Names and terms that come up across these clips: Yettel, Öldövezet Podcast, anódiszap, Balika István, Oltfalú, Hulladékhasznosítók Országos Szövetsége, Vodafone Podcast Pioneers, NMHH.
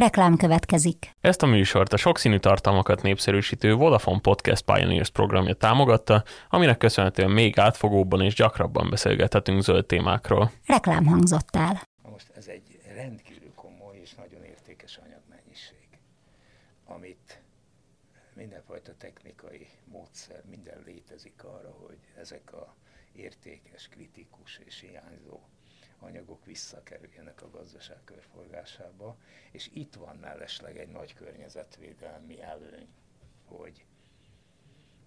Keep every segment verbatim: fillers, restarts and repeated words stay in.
Reklám következik. Ezt a műsort a sokszínű tartalmakat népszerűsítő Vodafone Podcast Pioneers programja támogatta, aminek köszönhetően még átfogóbban és gyakrabban beszélgethetünk zöld témákról. Reklám hangzott el. Most ez egy rendkívül komoly és nagyon értékes anyagmennyiség, amit mindenfajta technikai módszer, minden létezik arra, hogy ezek a értékes, kritikus és hiányzó anyagok visszakerüljenek a gazdaság körforgásába, és itt van mellesleg egy nagy környezetvédelmi előny, hogy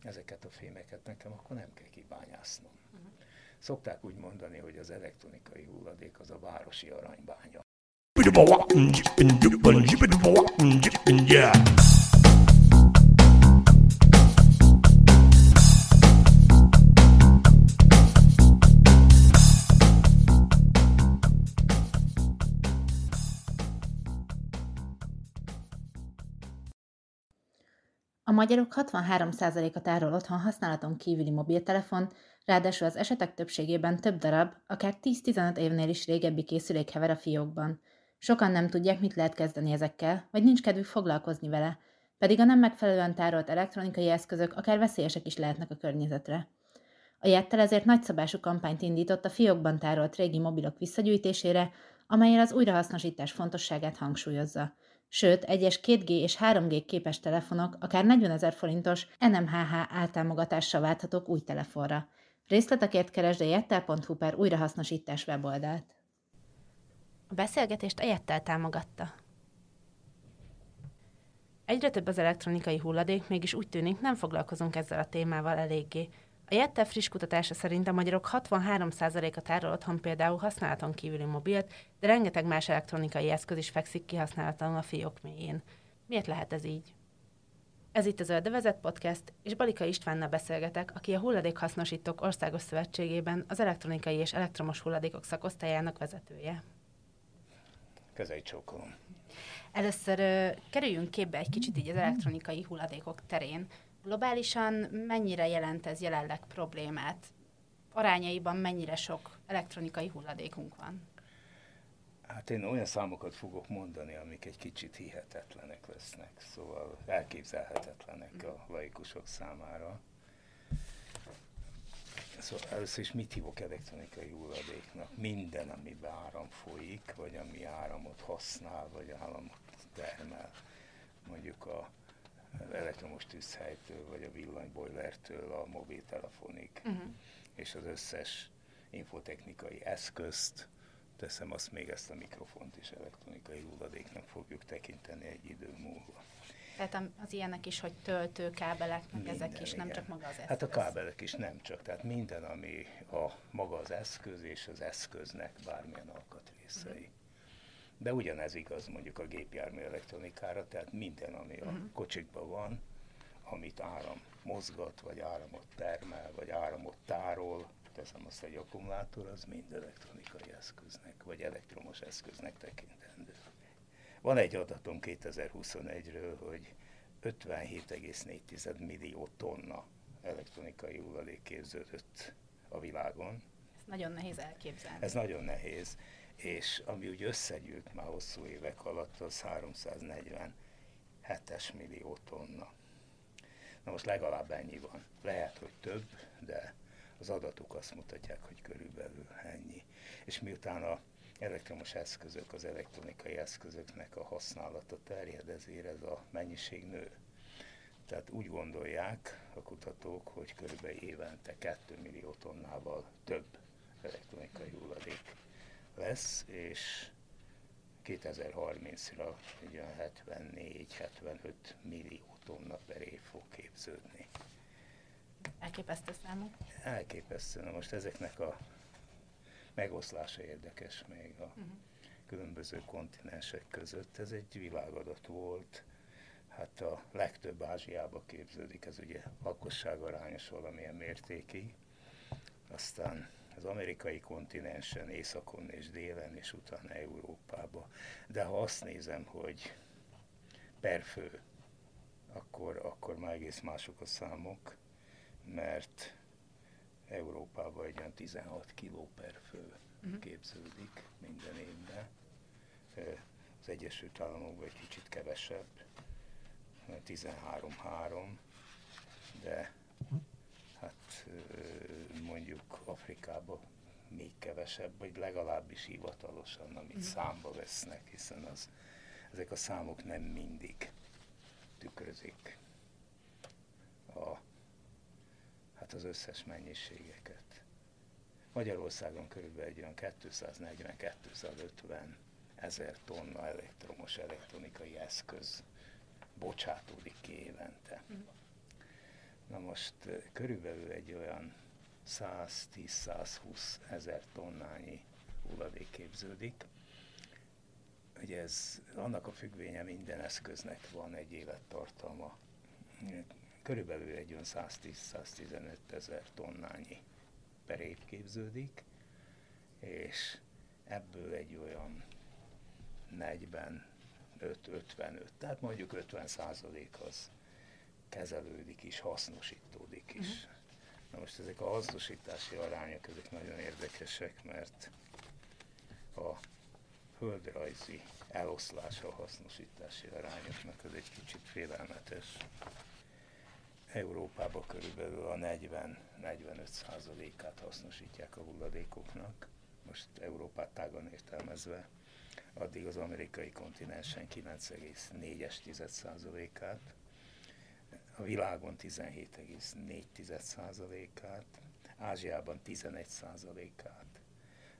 ezeket a fémeket nekem akkor nem kell kibányásznom. Uh-huh. Szokták úgy mondani, hogy az elektronikai hulladék az a városi aranybánya. A magyarok hatvanhárom százaléka tárol otthon használaton kívüli mobiltelefon, ráadásul az esetek többségében több darab, akár tíz-tizenöt évnél is régebbi készülék hever a fiókban. Sokan nem tudják, mit lehet kezdeni ezekkel, vagy nincs kedvük foglalkozni vele, pedig a nem megfelelően tárolt elektronikai eszközök akár veszélyesek is lehetnek a környezetre. A Yettel ezért nagyszabású kampányt indított a fiókban tárolt régi mobilok visszagyűjtésére, amelyel az újrahasznosítás fontosságát hangsúlyozza. Sőt, egyes két G és három G képes telefonok akár negyvenezer forintos en em há há áltámogatással válthatók új telefonra. Részletekért keresd a yettel pont hu per újrahasznosítás weboldalt. A beszélgetést a Yettel támogatta. Egyre több az elektronikai hulladék, mégis úgy tűnik, nem foglalkozunk ezzel a témával eléggé. A Yettel friss kutatása szerint a magyarok hatvanhárom százaléka tárol otthon például használaton kívüli mobilt, de rengeteg más elektronikai eszköz is fekszik kihasználatlanul a fiók mélyén. Miért lehet ez így? Ez itt az Öldövezet Podcast, és Balika Istvánnal beszélgetek, aki a Hulladékhasznosítók Országos Szövetségében az elektronikai és elektromos hulladékok szakosztályának vezetője. Kezei csókolom. Először kerüljünk képbe egy kicsit így az elektronikai hulladékok terén. Globálisan mennyire jelent ez jelenleg problémát? Arányaiban mennyire sok elektronikai hulladékunk van? Hát én olyan számokat fogok mondani, amik egy kicsit hihetetlenek lesznek, szóval elképzelhetetlenek a laikusok számára. Szóval először is mit hívok elektronikai hulladéknak? Minden, ami áram folyik, vagy ami áramot használ, vagy áramot termel, mondjuk a elektromos tűzhelytől, vagy a villanybojlertől a mobiltelefonig, uh-huh. és az összes infotechnikai eszközt, teszem azt még ezt a mikrofont is elektronikai hulladéknak fogjuk tekinteni egy idő múlva. Tehát az ilyenek is, hogy töltő, kábelek, meg minden, ezek is, igen. Nem csak maga az eszköz. Hát a kábelek is nem csak, tehát minden, ami a maga az eszköz és az eszköznek bármilyen alkatrészei. Uh-huh. De ugyanez igaz mondjuk a gépjármű elektronikára, tehát minden, ami a uh-huh. kocsikban van, amit áram mozgat, vagy áramot termel, vagy áramot tárol, teszem azt egy akkumulátor, az mind elektronikai eszköznek, vagy elektromos eszköznek tekintendő. Van egy adatom kétezer-huszonegyről, hogy ötvenhét egész négy millió tonna elektronikai hulladék képződött a világon. Ez nagyon nehéz elképzelni. Ez nagyon nehéz. És ami úgy összegyűlt már hosszú évek alatt, az háromszáznegyvenhetes millió tonna. Na most legalább ennyi van. Lehet, hogy több, de az adatok azt mutatják, hogy körülbelül ennyi. És miután az elektromos eszközök, az elektronikai eszközöknek a használata terjed, ezért ez a mennyiség nő. Tehát úgy gondolják a kutatók, hogy körülbelül évente két millió tonnával több elektronikai hulladék lesz, és kétezer-harmincra egy olyan hetvennégy-hetvenöt millió tonna per év fog képződni. Elképesztő számok? Elképesztő. Na most ezeknek a megoszlása érdekes még a uh-huh. különböző kontinensek között. Ez egy világadat volt. Hát a legtöbb Ázsiába képződik, ez ugye lakosságarányos valamilyen mértékig. Aztán az amerikai kontinensen, északon és délen, és utána Európába. De ha azt nézem, hogy per fő, akkor, akkor már egész mások a számok, mert Európában egy olyan tizenhat kiló per fő képződik minden évben. az Egyesült Államokban egy kicsit kevesebb, tizenhárom három, de hát mondjuk Afrikában még kevesebb, vagy legalábbis hivatalosan, amit számba vesznek, hiszen az, ezek a számok nem mindig tükrözik a, hát az összes mennyiségeket. Magyarországon körülbelül egy olyan kétszáznegyven-kétszázötven ezer tonna elektromos elektronikai eszköz bocsátódik ki évente. Na most körülbelül egy olyan száztíz-százhúsz ezer tonnányi hulladék képződik. Ugye ez, annak a függvénye minden eszköznek van egy élettartalma. Körülbelül egy olyan száztíz-száztizenöt ezer tonnányi per év képződik, és ebből egy olyan negyvenöt-ötvenöt, tehát mondjuk ötven százalék az kezelődik is, hasznosítódik is. Uh-huh. Na most ezek a hasznosítási arányok, ezek nagyon érdekesek, mert a földrajzi eloszlása a hasznosítási arányoknak az egy kicsit félelmetes. Európában körülbelül a negyven-negyvenöt százalékát hasznosítják a hulladékoknak, most Európát tágan értelmezve, addig az amerikai kontinensen kilenc egész négy tized százalékát, a világon tizenhét egész négy tized százalékát, Ázsiában tizenegy százalékát,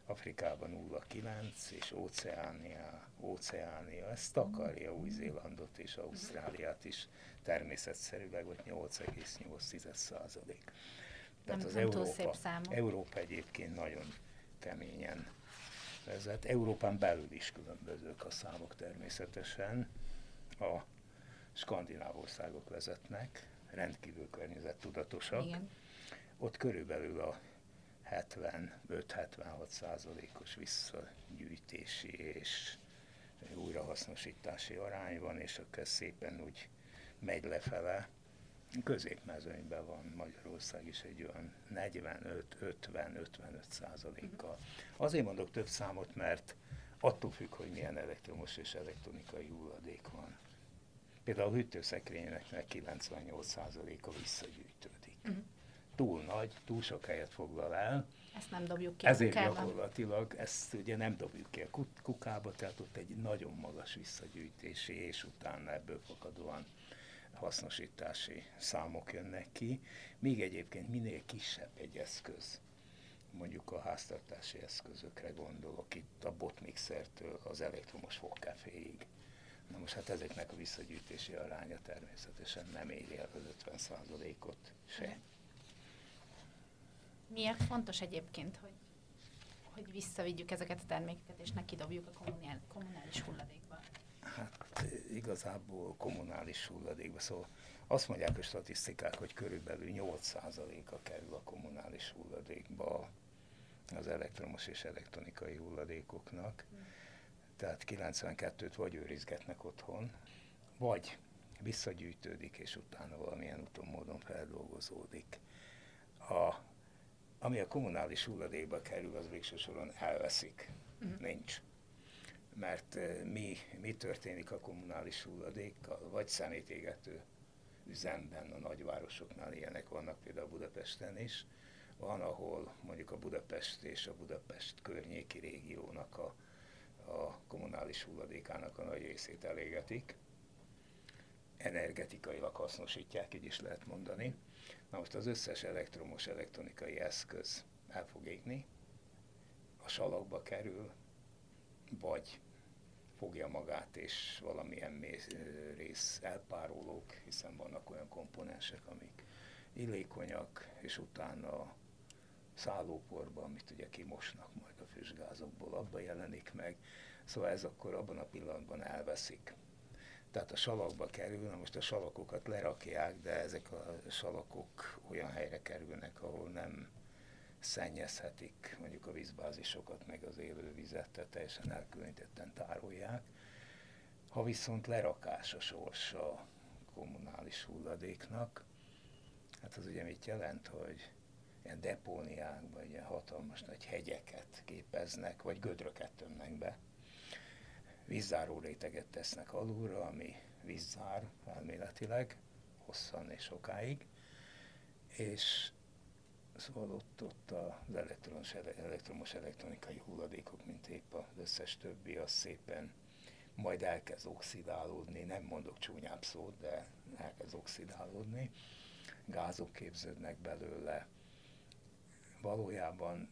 Afrikában nulla egész kilenc és Óceánia, Óceánia, ezt takarja Új-Zélandot és Ausztráliát is, természetszerűleg ott nyolc egész nyolc tized százalék. Tehát az Európa, Európa egyébként nagyon keményen vezet. Európán belül is különbözők a számok természetesen. A skandináv országok vezetnek, rendkívül környezettudatosak. Igen. Ott körülbelül a hetvenöt-hetvenhat százalékos visszagyűjtési és újrahasznosítási arány van, és akkor szépen úgy megy lefele. Középmezőnyben van Magyarország is egy olyan negyvenöt-ötven-ötvenöt százalékkal. Azért mondok több számot, mert attól függ, hogy milyen elektromos és elektronikai hulladék van. Például a hűtőszekrényeknek kilencvennyolc százaléka visszagyűjtődik. Uh-huh. Túl nagy, túl sok helyet foglal el. Ezt nem dobjuk ki a kukába. Ezért gyakorlatilag ezt ugye nem dobjuk ki a kukába, tehát ott egy nagyon magas visszagyűjtési, és utána ebből fakadóan hasznosítási számok jönnek ki. Még egyébként minél kisebb egy eszköz, mondjuk a háztartási eszközökre gondolok, itt a botmixertől az elektromos fogkeféig. Na most hát ezeknek a visszagyűjtési aránya természetesen nem éri el az ötven százalékot se. Miért fontos egyébként, hogy, hogy visszavigyük ezeket a termékeket, és ne kidobjuk a kommunál, kommunális hulladékba? Hát igazából kommunális hulladékba. Szóval azt mondják a statisztikák, hogy körülbelül nyolc százaléka kerül a kommunális hulladékba az elektromos és elektronikai hulladékoknak. Mm. Tehát kilencvenkettőt vagy őrizgetnek otthon, vagy visszagyűjtődik, és utána valamilyen úton módon feldolgozódik. A, ami a kommunális hulladékba kerül, az végső soron elveszik. Uh-huh. Nincs. Mert mi, mi történik a kommunális hulladékkal? Vagy szemétégető üzemben, a nagyvárosoknál ilyenek vannak, például Budapesten is. Van, ahol mondjuk a Budapest és a Budapest környéki régiónak a a kommunális hulladékának a nagy részét elégetik, energetikailag hasznosítják, így is lehet mondani. Na most az összes elektromos, elektronikai eszköz el fog égni, a salakba kerül, vagy fogja magát, és valamilyen rész elpárolók, hiszen vannak olyan komponensek, amik illékonyak, és utána szállóporban, amit ugye kimosnak majd a füstgázokból, abban jelenik meg. Szóval ez akkor abban a pillanatban elveszik. Tehát a salakba kerül, na most a salakokat lerakják, de ezek a salakok olyan helyre kerülnek, ahol nem szennyezhetik mondjuk a vízbázisokat, meg az élővizet, tehát teljesen elkülönítetten tárolják. Ha viszont lerakás a sors a kommunális hulladéknak, hát az ugye mit jelent, hogy ilyen depóniákban, ilyen hatalmas nagy hegyeket képeznek, vagy gödröket tömnek be. vízzáró réteget tesznek alulra, ami vízzár elméletileg hosszan és sokáig, és szóval ott, ott az elektronos, elektromos elektronikai hulladékok, mint épp az összes többi, az szépen majd elkezd oxidálódni, nem mondok csúnyább szót, de elkezd oxidálódni, gázok képződnek belőle. Valójában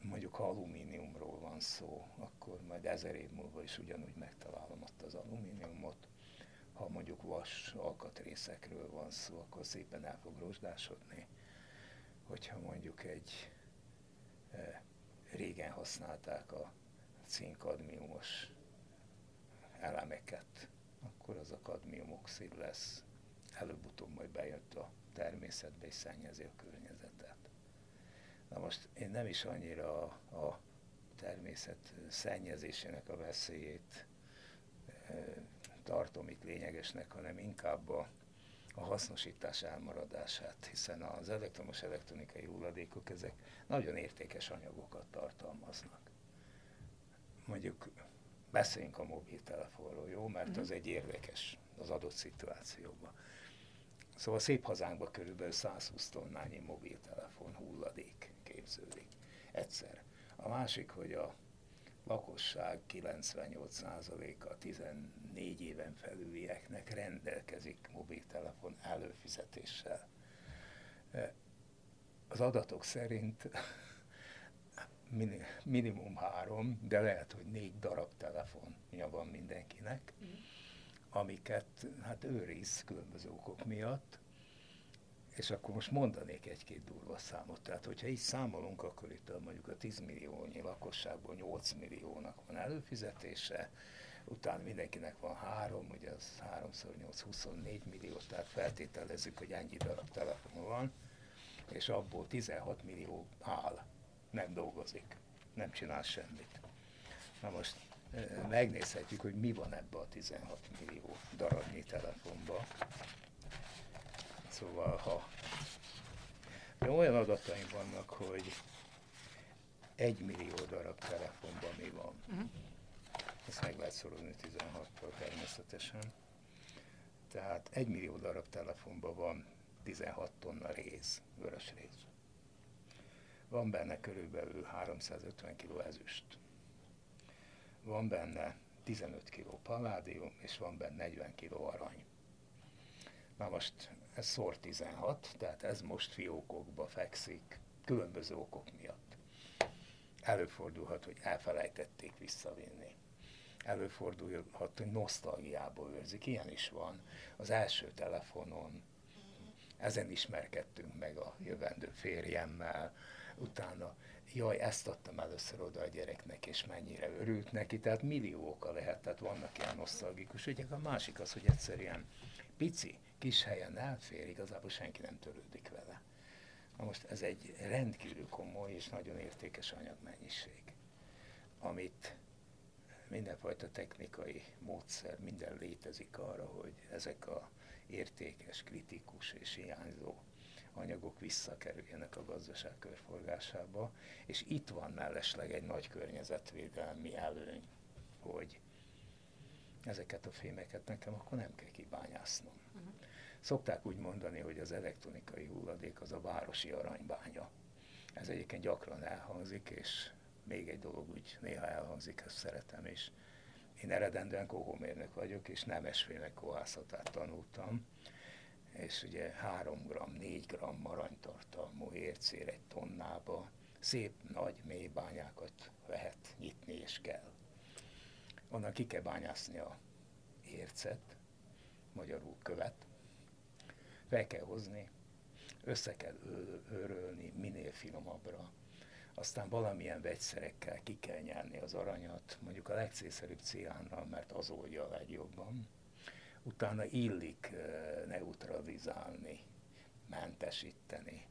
mondjuk ha alumíniumról van szó, akkor majd ezer év múlva is ugyanúgy megtalálom ott az alumíniumot. Ha mondjuk vas alkatrészekről van szó, akkor szépen el fog rozsdásodni. Hogyha mondjuk egy e, régen használták a cínkadmiumos elemeket, akkor az a kadmiumoxid lesz. Előbb-utóbb majd bejött a természetbe és szennyezi a környezetet. Na most én nem is annyira a, a természet szennyezésének a veszélyét e, tartom itt lényegesnek, hanem inkább a, a hasznosítás elmaradását, hiszen az elektromos elektronikai hulladékok ezek nagyon értékes anyagokat tartalmaznak. Mondjuk beszéljünk a mobiltelefonról, jó? Mert az egy érdekes az adott szituációban. Szóval szép hazánkban körülbelül százhúsz tonnányi mobiltelefon hulladék képződik egyszer. A másik, hogy a lakosság kilencvennyolc százaléka tizennégy éven felülieknek rendelkezik mobiltelefon előfizetéssel. Az adatok szerint minimum három, de lehet, hogy négy darab telefonja van mindenkinek, amiket hát őriz különböző okok miatt, és akkor most mondanék egy-két durva számot. Tehát, hogyha így számolunk, akkor itt a, mondjuk a tíz milliónyi lakosságból nyolc milliónak van előfizetése, utána mindenkinek van három, ugye az háromszor nyolc, huszonnégy millió, tehát feltételezzük, hogy ennyi darab telefon van, és abból tizenhat millió áll, nem dolgozik, nem csinál semmit. Na most megnézhetjük, hogy mi van ebbe a tizenhat millió darabnyi telefonba. Szóval, ha olyan adataim vannak, hogy egy millió darab telefonban mi van. Uh-huh. Ezt meg lehet szorozni tizenhattal természetesen. Tehát egy millió darab telefonban van tizenhat tonna réz, vörös réz. Van benne körülbelül háromszázötven kiló ezüst. Van benne tizenöt kiló palládium, és van benne negyven kiló arany. Na most ez szor tizenhat, tehát ez most fiókokba fekszik, különböző okok miatt. Előfordulhat, hogy elfelejtették visszavinni. Előfordulhat, hogy nosztalgiából őrzik, ilyen is van. Az első telefonon, ezen ismerkedtünk meg a jövendő férjemmel, utána jaj, ezt adtam először oda a gyereknek, és mennyire örült neki, tehát millió oka lehet, tehát vannak ilyen nosztalgikus ügyek. A másik az, hogy egyszerűen pici, kis helyen elfér, igazából senki nem törődik vele. Na most ez egy rendkívül komoly és nagyon értékes anyagmennyiség, amit mindenfajta technikai módszer, minden létezik arra, hogy ezek a értékes, kritikus és hiányzó anyagok visszakerüljenek a gazdaság körforgásába, és itt van mellesleg egy nagy környezetvédelmi előny, hogy ezeket a fémeket nekem akkor nem kell kibányásznom. Uh-huh. Szokták úgy mondani, hogy az elektronikai hulladék az a városi aranybánya. Ez egyébként gyakran elhangzik, és még egy dolog úgy néha elhangzik, ezt szeretem is. Én eredendően kohómérnök vagyok, és nemesfémek kohászatát tanultam, és ugye három gramm, négy gramm aranytartalmú ércér egy tonnába, szép nagy mély bányákat lehet nyitni és kell. Onnan ki kell bányászni a ércet, magyarul követ, fel kell hozni, össze kell örölni minél finomabbra, aztán valamilyen vegyszerekkel ki kell nyerni az aranyat, mondjuk a legcélszerűbb ciánnal, mert az oldja a legjobban. Utána illik neutralizálni, mentesíteni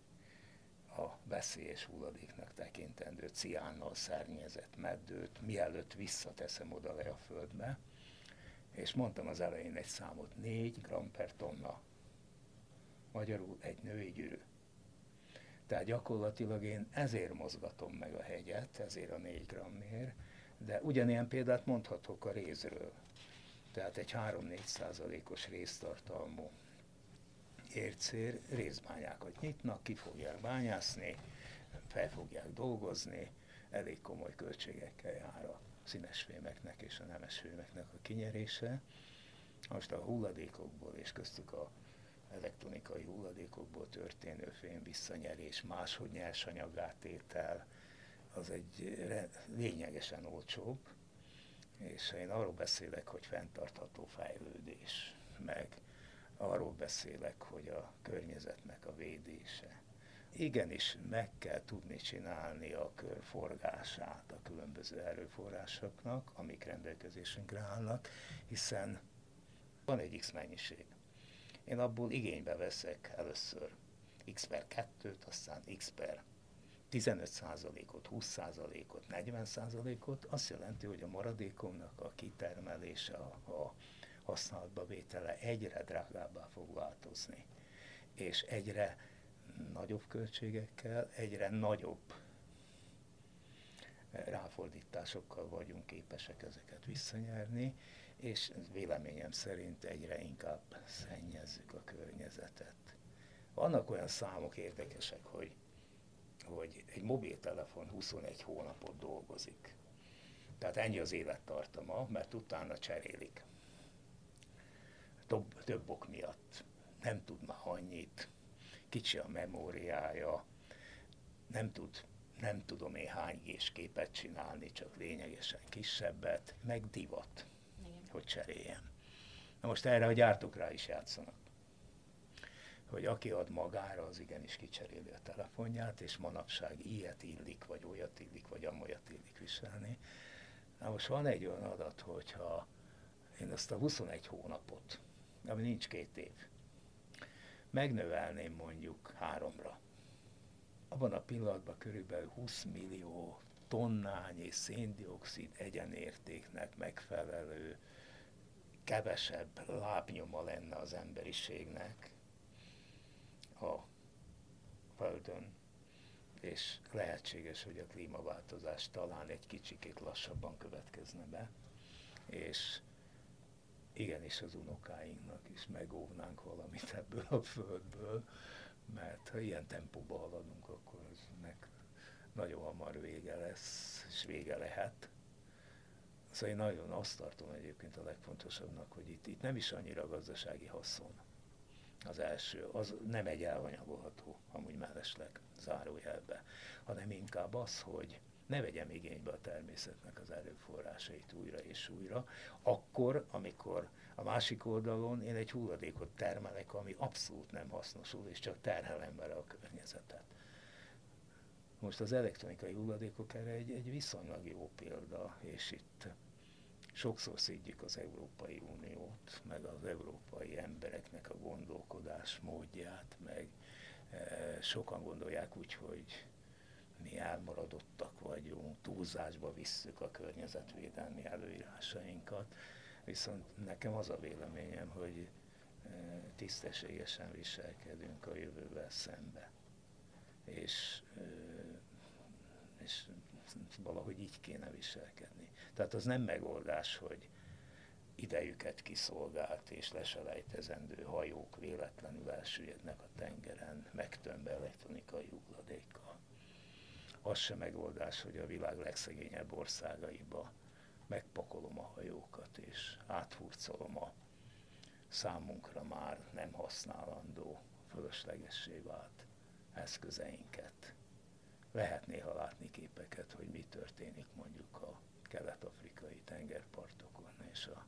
a veszélyes hulladéknak tekintendő ciánnal szárnyezett meddőt, mielőtt visszateszem oda le a földbe, és mondtam az elején egy számot, négy gramm per tonna, magyarul egy női gyűrű. Tehát gyakorlatilag én ezért mozgatom meg a hegyet, ezért a négy grammért, De ugyanilyen példát mondhatok a rézről. Tehát egy három-négy százalékos réztartalmú ércér rézbányákat nyitnak, ki fogják bányászni, fel fogják dolgozni, elég komoly költségekkel jár a színesfémeknek és a nemesfémeknek a kinyerése. Most a hulladékokból és köztük a elektronikai hulladékokból történő fém visszanyerés, máshogy nyersanyaggá tétel, az egy lényegesen olcsóbb, és én arról beszélek, hogy fenntartható fejlődés, meg arról beszélek, hogy a környezetnek a védése. Igenis meg kell tudni csinálni a kör forgását a különböző erőforrásoknak, amik rendelkezésünkre állnak, hiszen van egy X mennyiség. Én abból igénybe veszek először X per kettőt, aztán X per tizenöt százalékot, húsz százalékot, negyven százalékot. Azt jelenti, hogy a maradékomnak a kitermelése, a használatba vétele egyre drágábbá fog változni. És egyre nagyobb költségekkel, egyre nagyobb ráfordításokkal vagyunk képesek ezeket visszanyerni, és véleményem szerint egyre inkább szennyezzük a környezetet. Vannak olyan számok érdekesek, hogy, hogy egy mobiltelefon huszonegy hónapot dolgozik. Tehát ennyi az élettartama, mert utána cserélik. Több, több ok miatt nem tud már annyit, kicsi a memóriája, nem tud, nem tudom én hány gés képet csinálni, csak lényegesen kisebbet, meg divat, igen, hogy cseréljen. Na most erre a gyártók rá is játszanak, hogy aki ad magára, az igenis kicseréli a telefonját, és manapság ilyet illik, vagy olyat illik, vagy amolyat illik viselni. Na most van egy olyan adat, hogyha én azt a huszonegy hónapot, ami nincs két év, megnövelném mondjuk háromra. Abban a pillanatban körülbelül húsz millió tonnányi széndioxid egyenértéknek megfelelő, kevesebb lábnyoma lenne az emberiségnek a Földön, és lehetséges, hogy a klímaváltozás talán egy kicsikét lassabban következne be, és igenis az unokáinknak is megóvnánk valamit ebből a földből, mert ha ilyen tempóba haladunk, akkor aznek nagyon hamar vége lesz, és vége lehet. Szóval én nagyon azt tartom egyébként a legfontosabbnak, hogy itt, itt nem is annyira gazdasági haszon az első, az nem egy elhanyagolható, amúgy mellesleg zárójelbe, hanem inkább az, hogy ne vegyem igénybe a természetnek az erőforrásait újra és újra, akkor, amikor a másik oldalon én egy hulladékot termelek, ami abszolút nem hasznosul, és csak terhelem vele a környezetet. Most az elektronikai hulladékok erre egy, egy viszonylag jó példa, és itt sokszor szidjük az Európai Uniót, meg az európai embereknek a gondolkodás módját, meg e, sokan gondolják úgy, hogy mi elmaradottak vagyunk, túlzásba visszük a környezetvédelmi előírásainkat, viszont nekem az a véleményem, hogy tisztességesen viselkedünk a jövővel szembe. És, és valahogy így kéne viselkedni. Tehát az nem megoldás, hogy idejüket kiszolgált és leselejtezendő hajók véletlenül elsüllyednek a tengeren, megtömbe elektronikai hulladékkal. Az sem megoldás, hogy a világ legszegényebb országaiba megpakolom a hajókat, és áthurcolom a számunkra már nem használandó, fölöslegessé vált eszközeinket. Lehet néha látni képeket, hogy mi történik mondjuk a kelet-afrikai tengerpartokon, és a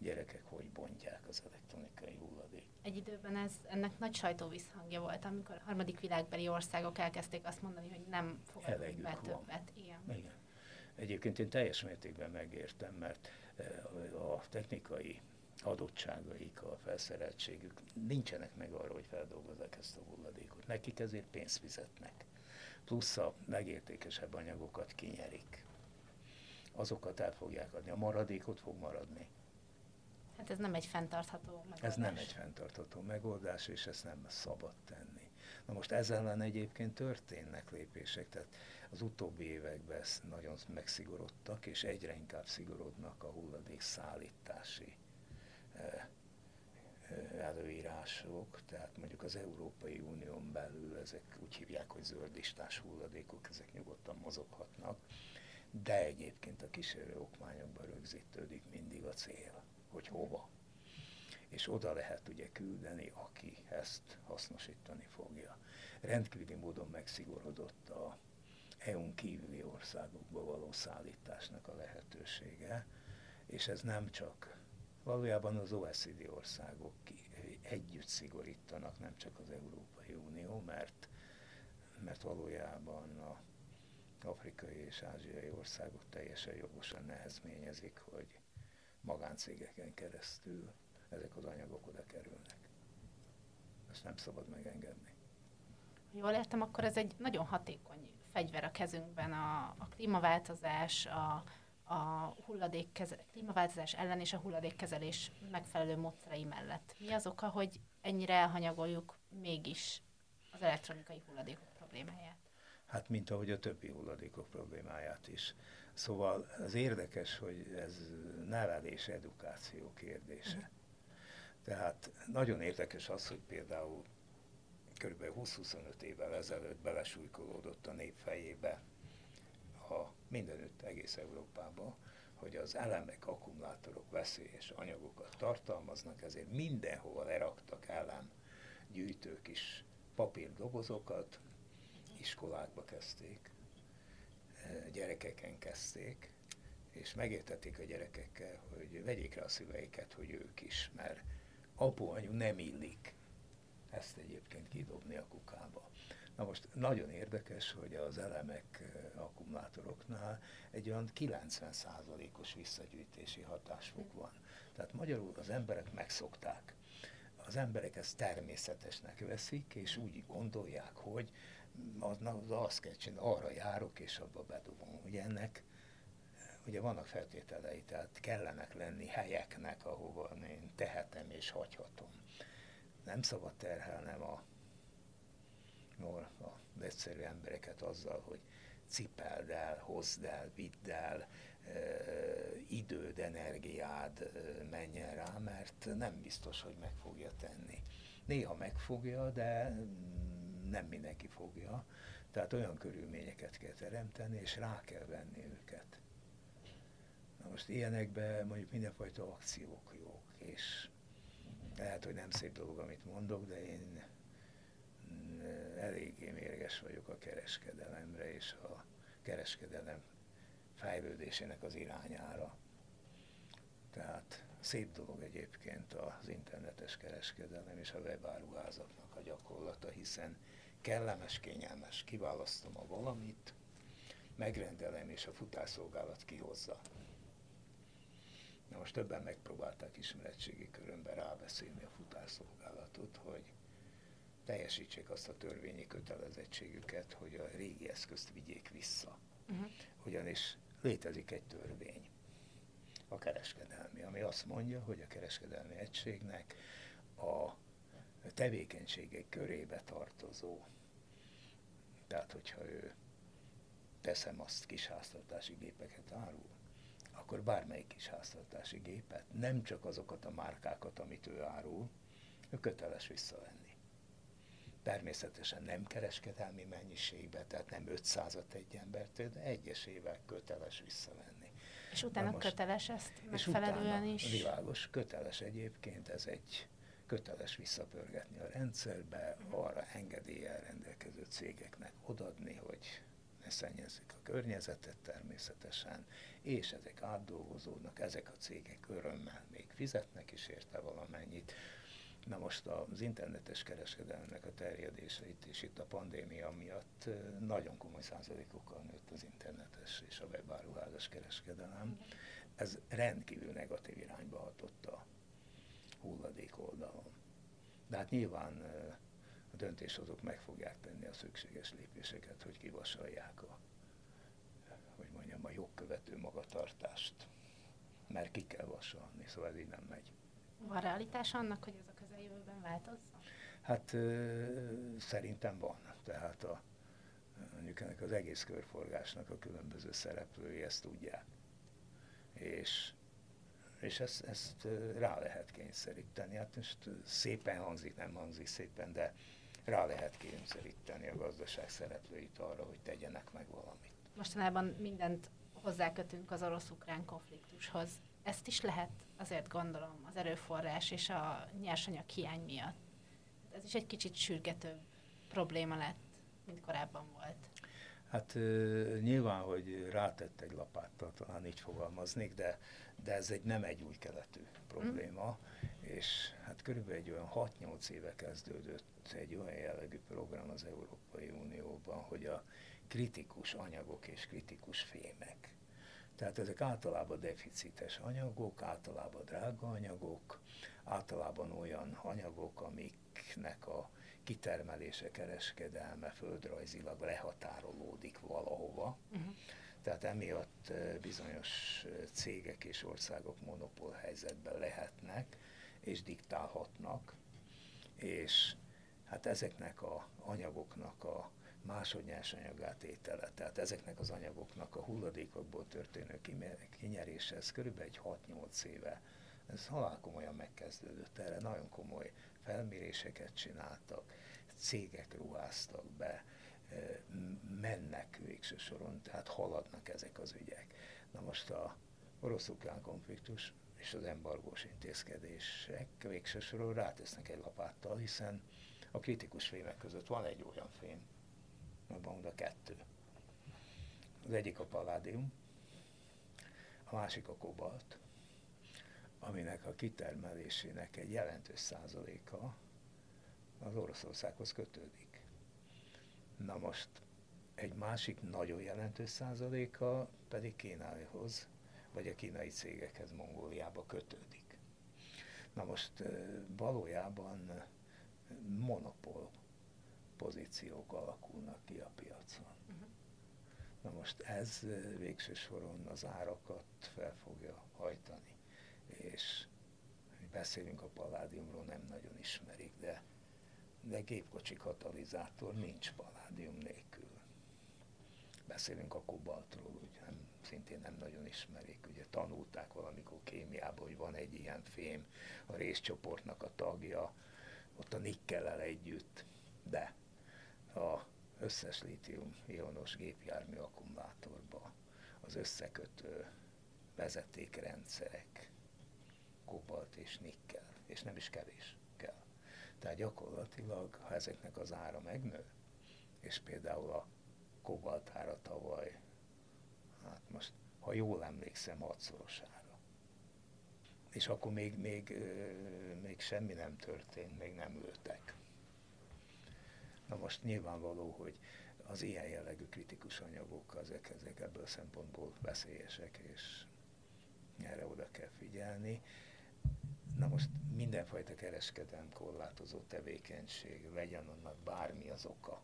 gyerekek hogy bontják az elektronikai hulladék. Egy időben ez, ennek nagy sajtóvisszhangja volt, amikor a harmadik világbeli országok elkezdték azt mondani, hogy nem fogadunk be többet. Igen. Igen. Egyébként én teljes mértékben megértem, mert a technikai adottságaik, a felszereltségük nincsenek meg arra, hogy feldolgozzák ezt a hulladékot. Nekik ezért pénzt fizetnek. Plusz a legértékesebb anyagokat kinyerik. Azokat el fogják adni. A maradékot fog maradni. Hát ez nem egy fenntartható megoldás. Ez nem egy fenntartható megoldás, és ezt nem szabad tenni. Na most ezzel ellen egyébként történnek lépések, tehát az utóbbi években nagyon megszigorodtak, és egyre inkább szigorodnak a hulladék szállítási előírások, tehát mondjuk az Európai Unión belül ezek úgy hívják, hogy zöldlistás hulladékok, ezek nyugodtan mozoghatnak, de egyébként a kísérő okmányokban rögzítődik mindig a cél, hogy hova. És oda lehet ugye küldeni, aki ezt hasznosítani fogja. Rendkívüli módon megszigorodott a é unión kívüli országokba való szállításnak a lehetősége, és ez nem csak, valójában az o e cé dé országok együtt szigorítanak, nem csak az Európai Unió, mert, mert valójában a afrikai és ázsiai országok teljesen jogosan nehezményezik, hogy magáncégeken keresztül ezek az anyagok oda kerülnek. Ezt nem szabad megengedni. Jól értem, akkor ez egy nagyon hatékony fegyver a kezünkben, a, a klímaváltozás, a, a hulladékkeze- klímaváltozás ellen és a hulladékkezelés megfelelő módszerei mellett. Mi az oka, hogy ennyire elhanyagoljuk mégis az elektronikai hulladékok problémáját? Hát, mint ahogy a többi hulladékok problémáját is. Szóval az érdekes, hogy ez nevelés, edukáció kérdése. Tehát nagyon érdekes az, hogy például kb. húsz-huszonöt évvel ezelőtt belesújkolódott a nép fejébe a mindenütt, egész Európában, hogy az elemek, akkumulátorok veszélyes anyagokat tartalmaznak, ezért mindenhol leraktak elemgyűjtők is papírdobozokat, iskolákba kezdték, gyerekeken kezdték, és megértették a gyerekekkel, hogy vegyék rá a szüleiket, hogy ők is, mert apu, anyu nem illik ezt egyébként kidobni a kukába. Na most nagyon érdekes, hogy az elemek akkumulátoroknál egy olyan kilencven százalékos visszagyűjtési hatásfok van. Tehát magyarul az emberek megszokták. Az emberek ezt természetesnek veszik, és úgy gondolják, hogy az azt kell csinálni, arra járok, és abba bedobom. Ugye ennek ugye vannak feltételei, tehát kellenek lenni helyeknek, ahova én tehetem és hagyhatom. Nem szabad terhelnem a, a egyszerű embereket azzal, hogy cipeld el, hozd el, vidd el, időd, energiád menjen rá, mert nem biztos, hogy meg fogja tenni. Néha megfogja, de nem mindenki fogja. Tehát olyan körülményeket kell teremteni, és rá kell venni őket. Na most ilyenekben mondjuk mindenfajta akciók jók, és lehet, hogy nem szép dolog, amit mondok, de én eléggé mérges vagyok a kereskedelemre, és a kereskedelem fejlődésének az irányára. Tehát szép dolog egyébként az internetes kereskedelem és a webáruházaknak a gyakorlata, hiszen kellemes, kényelmes, kiválasztom a valamit, megrendelem és a futásszolgálat kihozza. Na most többen megpróbálták ismeretségi körömben rábeszélni a futásszolgálatot, hogy teljesítsék azt a törvényi kötelezettségüket, hogy a régi eszközt vigyék vissza. Uh-huh. Ugyanis létezik egy törvény, a kereskedelmi, ami azt mondja, hogy a kereskedelmi egységnek a tevékenységek körébe tartozó, tehát hogyha ő teszem azt kisháztartási gépeket árul, akkor bármelyik kisháztartási gépet, nem csak azokat a márkákat, amit ő árul, ő köteles visszavenni. Természetesen nem kereskedelmi mennyiségben, tehát nem ötszázat egy embertől, de egyesével köteles visszavenni. És utána most, köteles ezt megfelelően is? Világos, köteles egyébként, ez egy köteles visszapörgetni a rendszerbe, arra engedéllyel rendelkező cégeknek odaadni, hogy ne szennyezzük a környezetet természetesen, és ezek átdolgozódnak, ezek a cégek örömmel még fizetnek is érte valamennyit. Na most az internetes kereskedelemnek a terjedése itt és itt a pandémia miatt nagyon komoly százalékokkal nőtt az internetes és a webáruházas kereskedelem. Ez rendkívül negatív irányba hatott a hulladék oldalon. De hát nyilván a döntéshozók meg fogják tenni a szükséges lépéseket, hogy kivasalják a, hogy mondjam, a jogkövető magatartást, mert ki kell vasalni, szóval ez így nem megy. Van realitása annak, hogy ez a közeljövőben változzon? Hát szerintem van. Tehát a, mondjuk ennek az egész körforgásnak a különböző szereplői ezt tudják. És, és ezt, ezt rá lehet kényszeríteni. Hát most szépen hangzik, nem hangzik szépen, de rá lehet kényszeríteni a gazdaság szereplőit arra, hogy tegyenek meg valamit. Mostanában mindent hozzákötünk az orosz-ukrán konfliktushoz. Ezt is lehet, azért gondolom, az erőforrás és a nyersanyag hiány miatt. Ez is egy kicsit sürgetőbb probléma lett, mint korábban volt. Hát nyilván, hogy rátett egy lapáttal, talán így fogalmaznék, de, de ez egy nem egy új keletű probléma, mm. és hát körülbelül egy olyan hat-nyolc éve kezdődött egy olyan jellegű program az Európai Unióban, hogy a kritikus anyagok és kritikus fémek. Tehát ezek általában deficites anyagok, általában drága anyagok, általában olyan anyagok, amiknek a kitermelése, kereskedelme földrajzilag lehatárolódik valahova. Uh-huh. Tehát emiatt bizonyos cégek és országok monopól helyzetben lehetnek, és diktálhatnak, és hát ezeknek az anyagoknak a másodnyers anyagátétele. Tehát ezeknek az anyagoknak a hulladékokból történő kinyerése, ez kb. egy hat-nyolc éve. Ez halál komolyan megkezdődött, erre nagyon komoly felméréseket csináltak, cégek ruháztak be, mennek végső soron, tehát haladnak ezek az ügyek. Na most a orosz-ukrán konfliktus és az embargós intézkedések végső soron rátesznek egy lapáttal, hiszen a kritikus fémek között van egy olyan fém, abban oda kettő. Az egyik a paládium, a másik a kobalt, aminek a kitermelésének egy jelentős százaléka az Oroszországhoz kötődik. Na most egy másik nagyon jelentős százaléka pedig Kínához, vagy a kínai cégekhez, Mongóliába kötődik. Na most valójában monopól pozíciók alakulnak ki a piacon. Uh-huh. Na most ez végső soron az árakat fel fogja hajtani. És beszélünk a palládiumról, nem nagyon ismerik, de, de gépkocsi katalizátor nincs palládium nélkül. Beszélünk a kobaltról, úgy nem, szintén nem nagyon ismerik. Ugye tanulták valamikor kémiában, hogy van egy ilyen fém, a részcsoportnak a tagja, ott a nikkellel együtt, de az összes lítium-ionos gépjármű akkumulátorban az összekötő vezetékrendszerek kobalt és nikkel, és nem is kevés kell. Tehát gyakorlatilag, ha ezeknek az ára megnő, és például a kobalt ára tavaly, hát most, ha jól emlékszem, hatszorosára. És akkor még, még, még semmi nem történt, még nem ültek. Na most nyilvánvaló, hogy az ilyen jellegű kritikus anyagok, ezek, ezek ebből szempontból veszélyesek, és erre oda kell figyelni. Na most mindenfajta kereskedelem korlátozó tevékenység, legyen annak bármi az oka,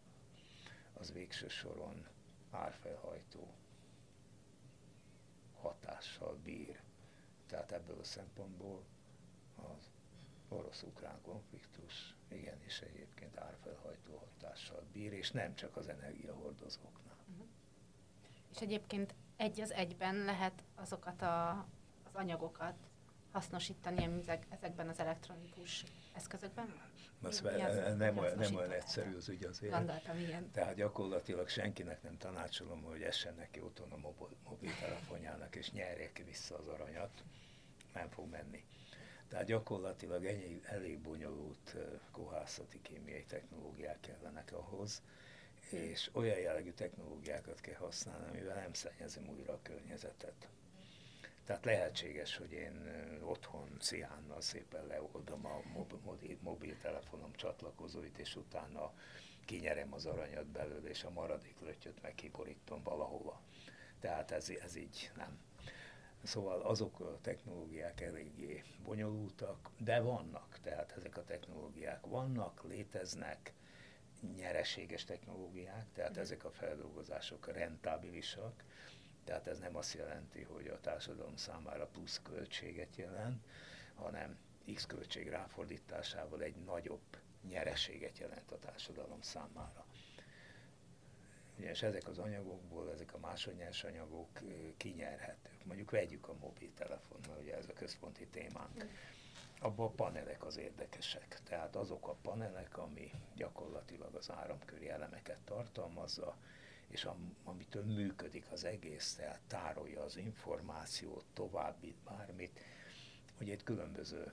az végső soron árfelhajtó hatással bír. Tehát ebből a szempontból az orosz-ukrán konfliktus igenis egyébként árfelhajtó hatással bír, és nem csak az energiahordozóknál. Uh-huh. És egyébként egy az egyben lehet azokat a, az anyagokat hasznosítani ezekben az elektronikus eszközökben? Azt mi, mi az, nem, olyan, nem olyan egyszerű az ügy azért. Gondoltam, igen. Tehát gyakorlatilag senkinek nem tanácsolom, hogy essen neki otthon a mobil, mobiltelefonjának, és nyerje ki vissza az aranyat. Nem fog menni. Tehát gyakorlatilag ennyi, elég bonyolult kohászati kémiai technológiák kellenek ahhoz, és olyan jellegű technológiákat kell használni, amivel nem szennyezem újra a környezetet. Tehát lehetséges, hogy én otthon ciánnal szépen leoldom a mobil, mobiltelefonom csatlakozóit, és utána kinyerem az aranyat belőle, és a maradék lötyöt meg kiborítom valahova. Tehát ez, ez így nem. Szóval azok a technológiák eléggé bonyolultak, de vannak, tehát ezek a technológiák vannak, léteznek, nyereséges technológiák, tehát ezek a feldolgozások rentábilisak, tehát ez nem azt jelenti, hogy a társadalom számára plusz költséget jelent, hanem X költség ráfordításával egy nagyobb nyereséget jelent a társadalom számára. Ugyanis ezek az anyagokból, ezek a másodnyers anyagok kinyerhetők. Mondjuk vegyük a mobiltelefon, mert ugye ez a központi témánk. Abban a panelek az érdekesek. Tehát azok a panelek, ami gyakorlatilag az áramköri elemeket tartalmazza, és am, amitől működik az egész, tehát tárolja az információt, továbbít bármit. Ugye itt különböző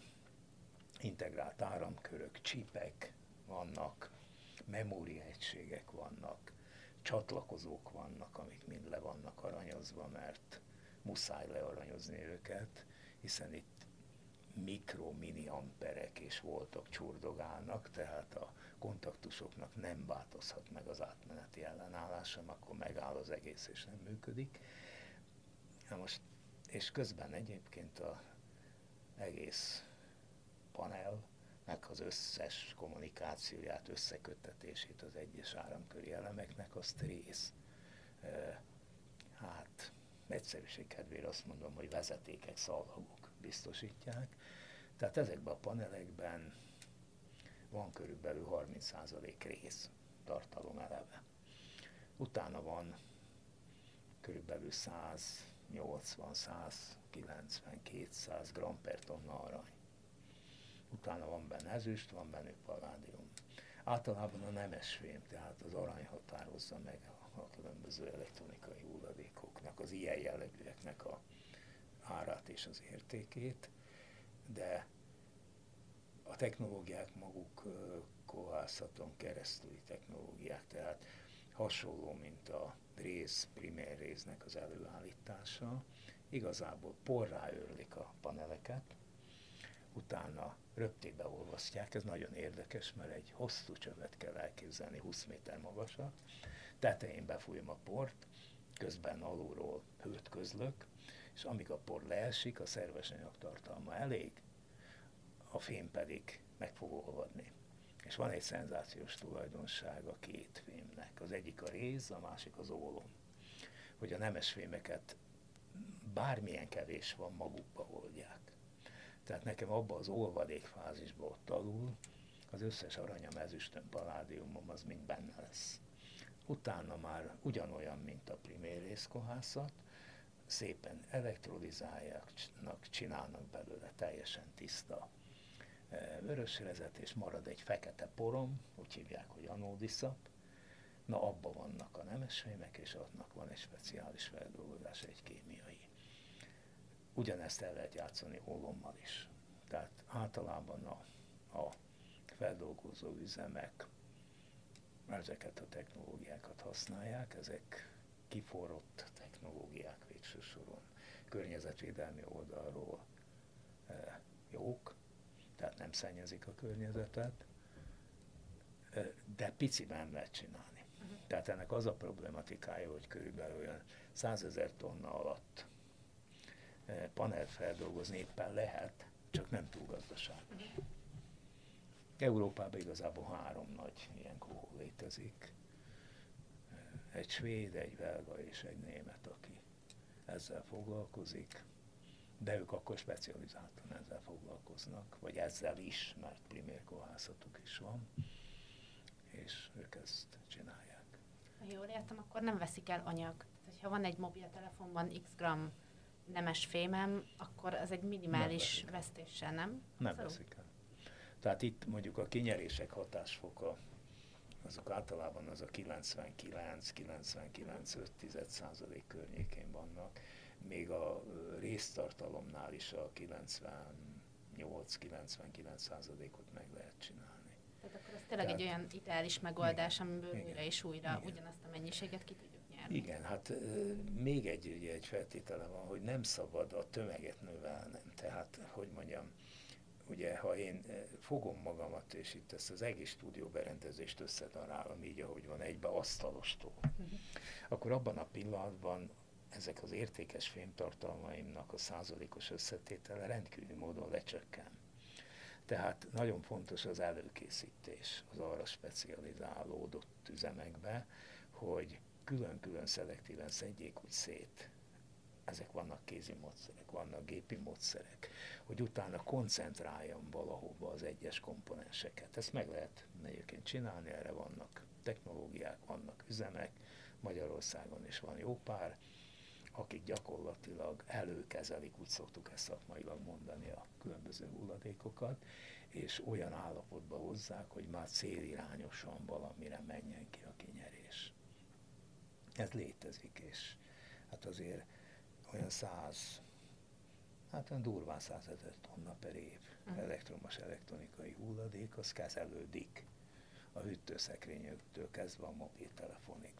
integrált áramkörök, csipek vannak, memóriaegységek vannak, csatlakozók vannak, amik mind le vannak aranyozva, mert muszáj learanyozni őket, hiszen itt mikro-mini amperek és voltok csurdogálnak, tehát a kontaktusoknak nem változhat meg az átmeneti ellenállása, akkor megáll az egész és nem működik. Na most, és közben egyébként az egész panelnek az összes kommunikációját, összeköttetését az egyes áramköri elemeknek azt rész, hát egyszerűség kedvére azt mondom, hogy vezetékek, szalagok biztosítják. Tehát ezekben a panelekben van körülbelül harminc százalék rész tartalom eleve. Utána van körülbelül száznyolcvan-százkilencven-kétszáz gram per tonna arany. Utána van benne ezüst, van benne paládium. Általában a nemesfém, tehát az arany határozza meg a különböző elektronikai hulladékoknak, az ilyen jellegűeknek a árát és az értékét, de a technológiák maguk kohászaton keresztüli technológiák, tehát hasonló, mint a réz, primér réznek az előállítása. Igazából porrá őrlik a paneleket, utána röptébe olvasztják, ez nagyon érdekes, mert egy hosszú csövet kell elképzelni, húsz méter magasra, tetején befújom a port, közben alulról hőt közlök, és amíg a por leesik, a szerves anyagtartalma elég, a fém pedig meg fog olvadni. És van egy szenzációs tulajdonság a két fémnek. Az egyik a réz, a másik az ólom. Hogy a nemesfémeket bármilyen kevés van, magukba oldják. Tehát nekem abban az olvadékfázisban ott alul, az összes aranyam, ezüstön, paládiumom az mind benne lesz. Utána már ugyanolyan, mint a primér részkohászat, szépen elektrodizálják, csinálnak belőle teljesen tiszta vörösrezet, és marad egy fekete porom, úgy hívják, hogy anódiszap. Na, abban vannak a nemesfémek, és annak van egy speciális feldolgozás, egy kémiai. Ugyanezt el lehet játszani ólommal is. Tehát általában a, a feldolgozó üzemek ezeket a technológiákat használják, ezek kiforrott technológiák végső soron, környezetvédelmi oldalról e, jók, tehát nem szennyezik a környezetet, e, de piciben nem lehet csinálni. Uh-huh. Tehát ennek az a problematikája, hogy körülbelül olyan százezer tonna alatt e, panelt feldolgozni éppen lehet, csak nem túl gazdaságos. Uh-huh. Európában igazából három nagy ilyen kohó létezik. Egy svéd, egy belga és egy német, aki ezzel foglalkozik, de ők akkor specializáltan ezzel foglalkoznak, vagy ezzel is, mert primér kohászatuk is van, és ők ezt csinálják. Ha jól értem, akkor nem veszik el anyag. Ha van egy mobiltelefonban x gram nemes fémem, akkor az egy minimális nem vesztéssel, nem? Nem veszik el. Tehát itt mondjuk a kinyerések hatásfoka, azok általában az a kilencvenkilenc-kilencvenkilenc egész öt százalék környékén vannak, még a résztartalomnál is a kilencvennyolc-kilencvenkilenc százalékot meg lehet csinálni. Tehát akkor ez tényleg Tehát, egy olyan ideális megoldás, igen, amiből igen, újra és újra igen. ugyanazt a mennyiséget ki tudjuk nyerni. Igen, hát e, még egy, ugye, egy feltétele van, hogy nem szabad a tömeget növelnem. Tehát, hogy mondjam, ugye, ha én fogom magamat, és itt ezt az egész stúdióberendezést összedarálom, így, ahogy van, egybe asztalostól, uh-huh. akkor abban a pillanatban ezek az értékes fémtartalmaimnak a százalékos összetétele rendkívüli módon lecsökken. Tehát nagyon fontos az előkészítés az arra specializálódott üzemekbe, hogy külön-külön szelektíven szedjék úgy szét ezek vannak kézi módszerek, vannak gépi módszerek, hogy utána koncentráljam valahova az egyes komponenseket. Ezt meg lehet egyébként csinálni, erre vannak technológiák, vannak üzemek, Magyarországon is van jó pár, akik gyakorlatilag előkezelik, úgy szoktuk ezt szakmailag mondani, a különböző hulladékokat, és olyan állapotba hozzák, hogy már célirányosan valamire menjen ki a kinyerés. Ez létezik, és hát azért olyan száz, hát olyan durván százezer tonna per év elektromos elektronikai hulladék, az kezelődik a hűtőszekrényöktől kezdve a mobiltelefonig.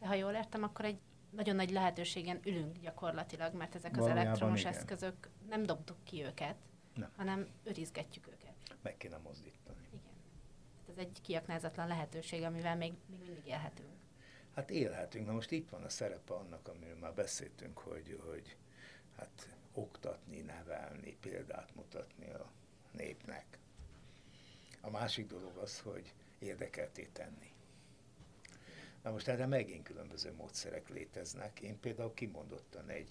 Ha jól értem, akkor egy nagyon nagy lehetőségen ülünk gyakorlatilag, mert ezek valójában az elektromos igen. eszközök, nem dobtuk ki őket, nem. hanem őrizgetjük őket. Meg kéne mozdítani. Igen. Hát ez egy kiaknázatlan lehetőség, amivel még, még mindig élhetünk. Hát élhetünk. Na most itt van a szerepe annak, amiről már beszéltünk, hogy, hogy hát oktatni, nevelni, példát mutatni a népnek. A másik dolog az, hogy érdekelté tenni. Na most erre megint különböző módszerek léteznek. Én például kimondottan egy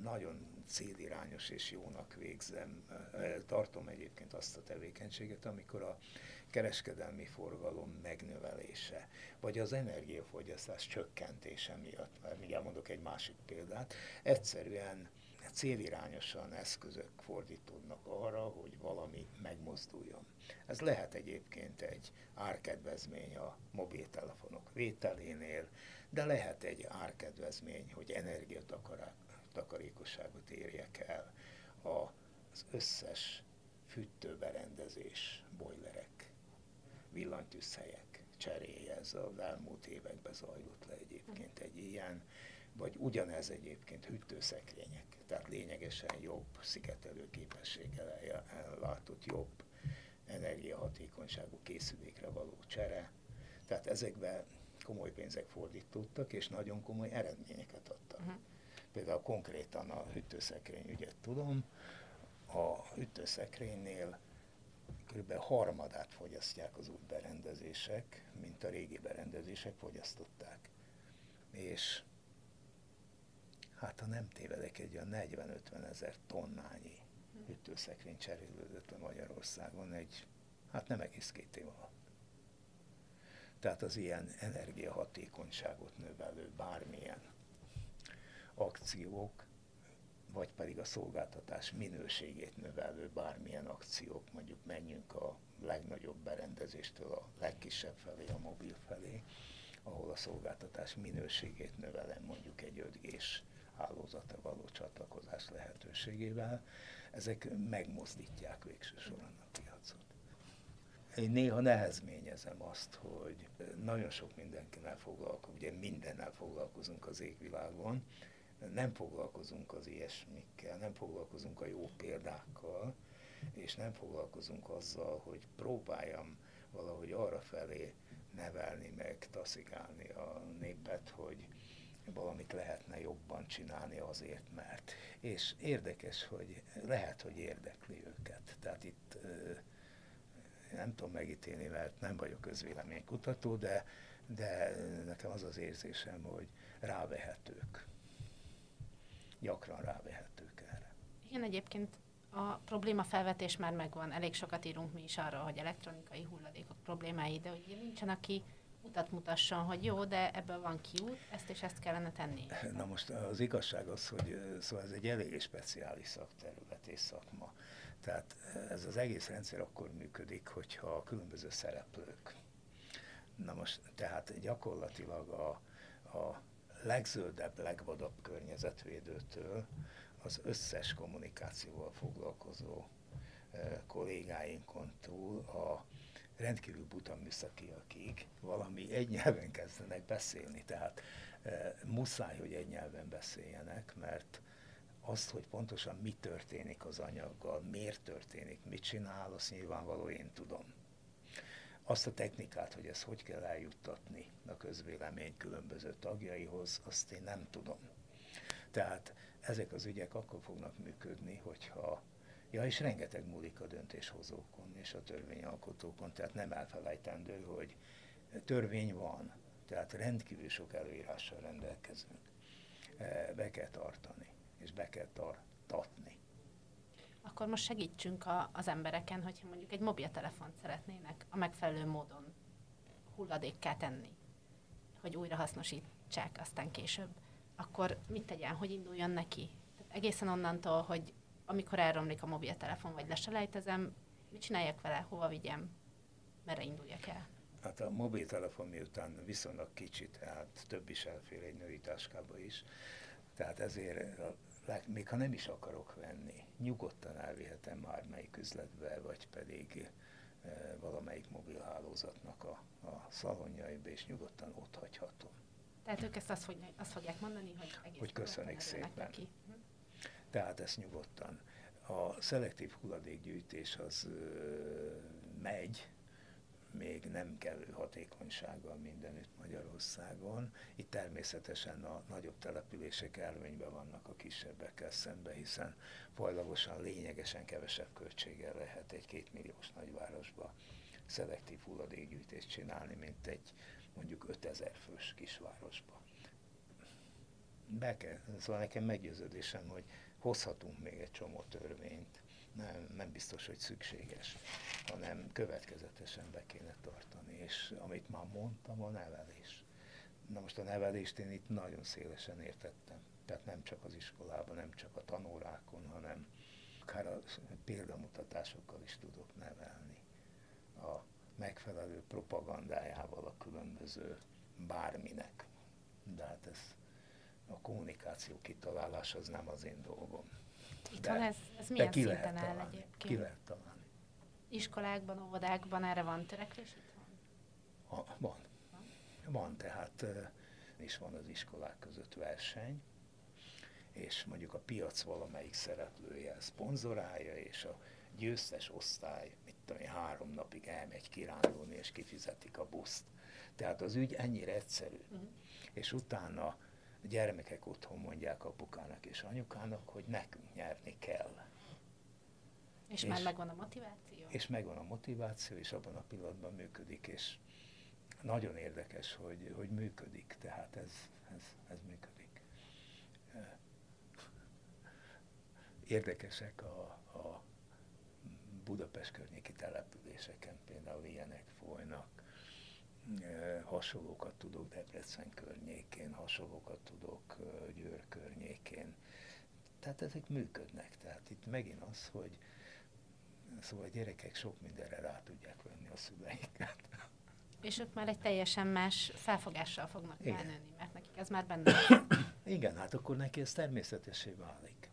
nagyon célirányos és jónak végzem, tartom egyébként azt a tevékenységet, amikor a kereskedelmi forgalom megnövelése, vagy az energiafogyasztás csökkentése miatt, mert mindjárt mondok egy másik példát, egyszerűen célirányosan eszközök fordítódnak arra, hogy valami megmozduljon. Ez lehet egyébként egy árkedvezmény a mobiltelefonok vételénél, de lehet egy árkedvezmény, hogy energiatakarékosságot érjek el az összes fűtőberendezés, bojlerek, villanytűzhelyek cseréje, ez az elmúlt években zajlott le egyébként egy ilyen, vagy ugyanez egyébként hűtőszekrények, tehát lényegesen jobb szigetelő képességgel ellátott, jobb energiahatékonyságú készülékre való csere. Tehát ezekben komoly pénzek fordítottak, és nagyon komoly eredményeket adtak. Uh-huh. Például konkrétan a hűtőszekrény ügyet tudom, a hűtőszekrénynél kb. Harmadát fogyasztják az új berendezések, mint a régi berendezések fogyasztották. És hát ha nem tévedek, egy olyan negyven-ötven ezer tonnányi hűtőszekrény cserélődött le Magyarországon egy, hát nem egész két év alatt. Tehát az ilyen energiahatékonyságot növelő bármilyen akciók, vagy pedig a szolgáltatás minőségét növelő bármilyen akciók, mondjuk menjünk a legnagyobb berendezéstől a legkisebb felé, a mobil felé, ahol a szolgáltatás minőségét növelem, mondjuk egy öt gés hálózatra való csatlakozás lehetőségével, ezek megmozdítják végső soron a piacot. Én néha nehezményezem azt, hogy nagyon sok mindenkivel foglalkozunk, ugye mindennel foglalkozunk az égvilágon, nem foglalkozunk az ilyesmikkel, nem foglalkozunk a jó példákkal, és nem foglalkozunk azzal, hogy próbáljam valahogy arrafelé nevelni, meg taszigálni a népet, hogy valamit lehetne jobban csinálni azért, mert. És érdekes, hogy lehet, hogy érdekli őket. Tehát itt nem tudom megítélni, mert nem vagyok közvéleménykutató, de, de nekem az az érzésem, hogy rávehetők. Gyakran rávehetők erre. Igen, egyébként a problémafelvetés már megvan. Elég sokat írunk mi is arról, hogy elektronikai hulladékok problémái, de ugye nincsen, aki utat mutasson, hogy jó, de ebből van kiút, ezt és ezt kellene tenni. Na most az igazság az, hogy szóval ez egy elég speciális szakterület és szakma. Tehát ez az egész rendszer akkor működik, hogyha a különböző szereplők. Na most tehát gyakorlatilag a, a legzöldebb, legvadabb környezetvédőtől az összes kommunikációval foglalkozó eh, kollégáinkon túl a rendkívül buta műszakiakig valami egy nyelven kezdenek beszélni. Tehát eh, muszáj, hogy egy nyelven beszéljenek, mert azt, hogy pontosan mi történik az anyaggal, miért történik, mit csinál, azt nyilvánvaló én tudom. Azt a technikát, hogy ezt hogy kell eljuttatni a közvélemény különböző tagjaihoz, azt én nem tudom. Tehát ezek az ügyek akkor fognak működni, hogyha, ja és rengeteg múlik a döntéshozókon és a törvényalkotókon, tehát nem elfelejtendő, hogy törvény van, tehát rendkívül sok előírással rendelkezünk. be kell tartani, és be kell tartatni. Akkor most segítsünk a, az embereken, hogyha mondjuk egy mobiltelefont szeretnének a megfelelő módon hulladékká tenni, hogy újrahasznosítsák aztán később, akkor mit tegyen, hogy induljon neki? Tehát egészen onnantól, hogy amikor elromlik a mobiltelefon, vagy leselejtezem, mit csináljak vele, hova vigyem, merre induljak el? Hát a mobiltelefon miután viszonylag kicsit, hát több is elfér egy női táskába is, tehát ezért a, még ha nem is akarok venni, nyugodtan elvihetem már melyik üzletbe, vagy pedig e, valamelyik mobilhálózatnak a, a szalonjaiba, és nyugodtan ott hagyhatom. Tehát ők ezt azt, hogy, azt fogják mondani, hogy egész hogy köszönjük szépen. Tehát ezt nyugodtan. A szelektív hulladékgyűjtés az ö, megy, még nem kellő hatékonysággal mindenütt Magyarországon. Itt természetesen a nagyobb települések előnyben vannak a kisebbekkel szemben, hiszen fajlagosan lényegesen kevesebb költséggel lehet egy kétmilliós nagyvárosba szelektív hulladékgyűjtést csinálni, mint egy mondjuk ötezer fős kisvárosba. Be kell, szóval nekem meggyőződésem, hogy hozhatunk még egy csomó törvényt. Nem, nem biztos, hogy szükséges, hanem következetesen be kéne tartani, és amit már mondtam, a nevelés. Na most a nevelést én itt nagyon szélesen értettem, tehát nem csak az iskolában, nem csak a tanórákon, hanem akár a példamutatásokkal is tudok nevelni. A megfelelő propagandájával a különböző bárminek, de hát ez a kommunikáció kitalálás az nem az én dolgom. Itthon ez, ez milyen szinten áll egyébként? Ki lehet találni. Iskolákban, óvodákban erre van törekvés itthon? Ha, van. Van. Van, tehát is van az iskolák között verseny, és mondjuk a piac valamelyik szereplője szponzorálja, és a győztes osztály, mit tudom én, három napig elmegy kirándulni, és kifizetik a buszt. Tehát az ügy ennyire egyszerű. Uh-huh. És utána a gyermekek otthon mondják apukának és anyukának, hogy nekünk nyerni kell. És, és már megvan a motiváció? És megvan a motiváció, és abban a pillanatban működik, és nagyon érdekes, hogy, hogy működik, tehát ez, ez, ez működik. Érdekesek a, a Budapest környéki településeken, például ilyenek folynak. Hasonlókat tudok Debrecen környékén, hasonlókat tudok Győr környékén. Tehát ezek működnek. Tehát itt megint az, hogy szóval a gyerekek sok mindenre rá tudják venni a szüleiket. És ők már egy teljesen más felfogással fognak elnőni, mert nekik ez már benne. Igen, hát akkor neki ez természetessé válik.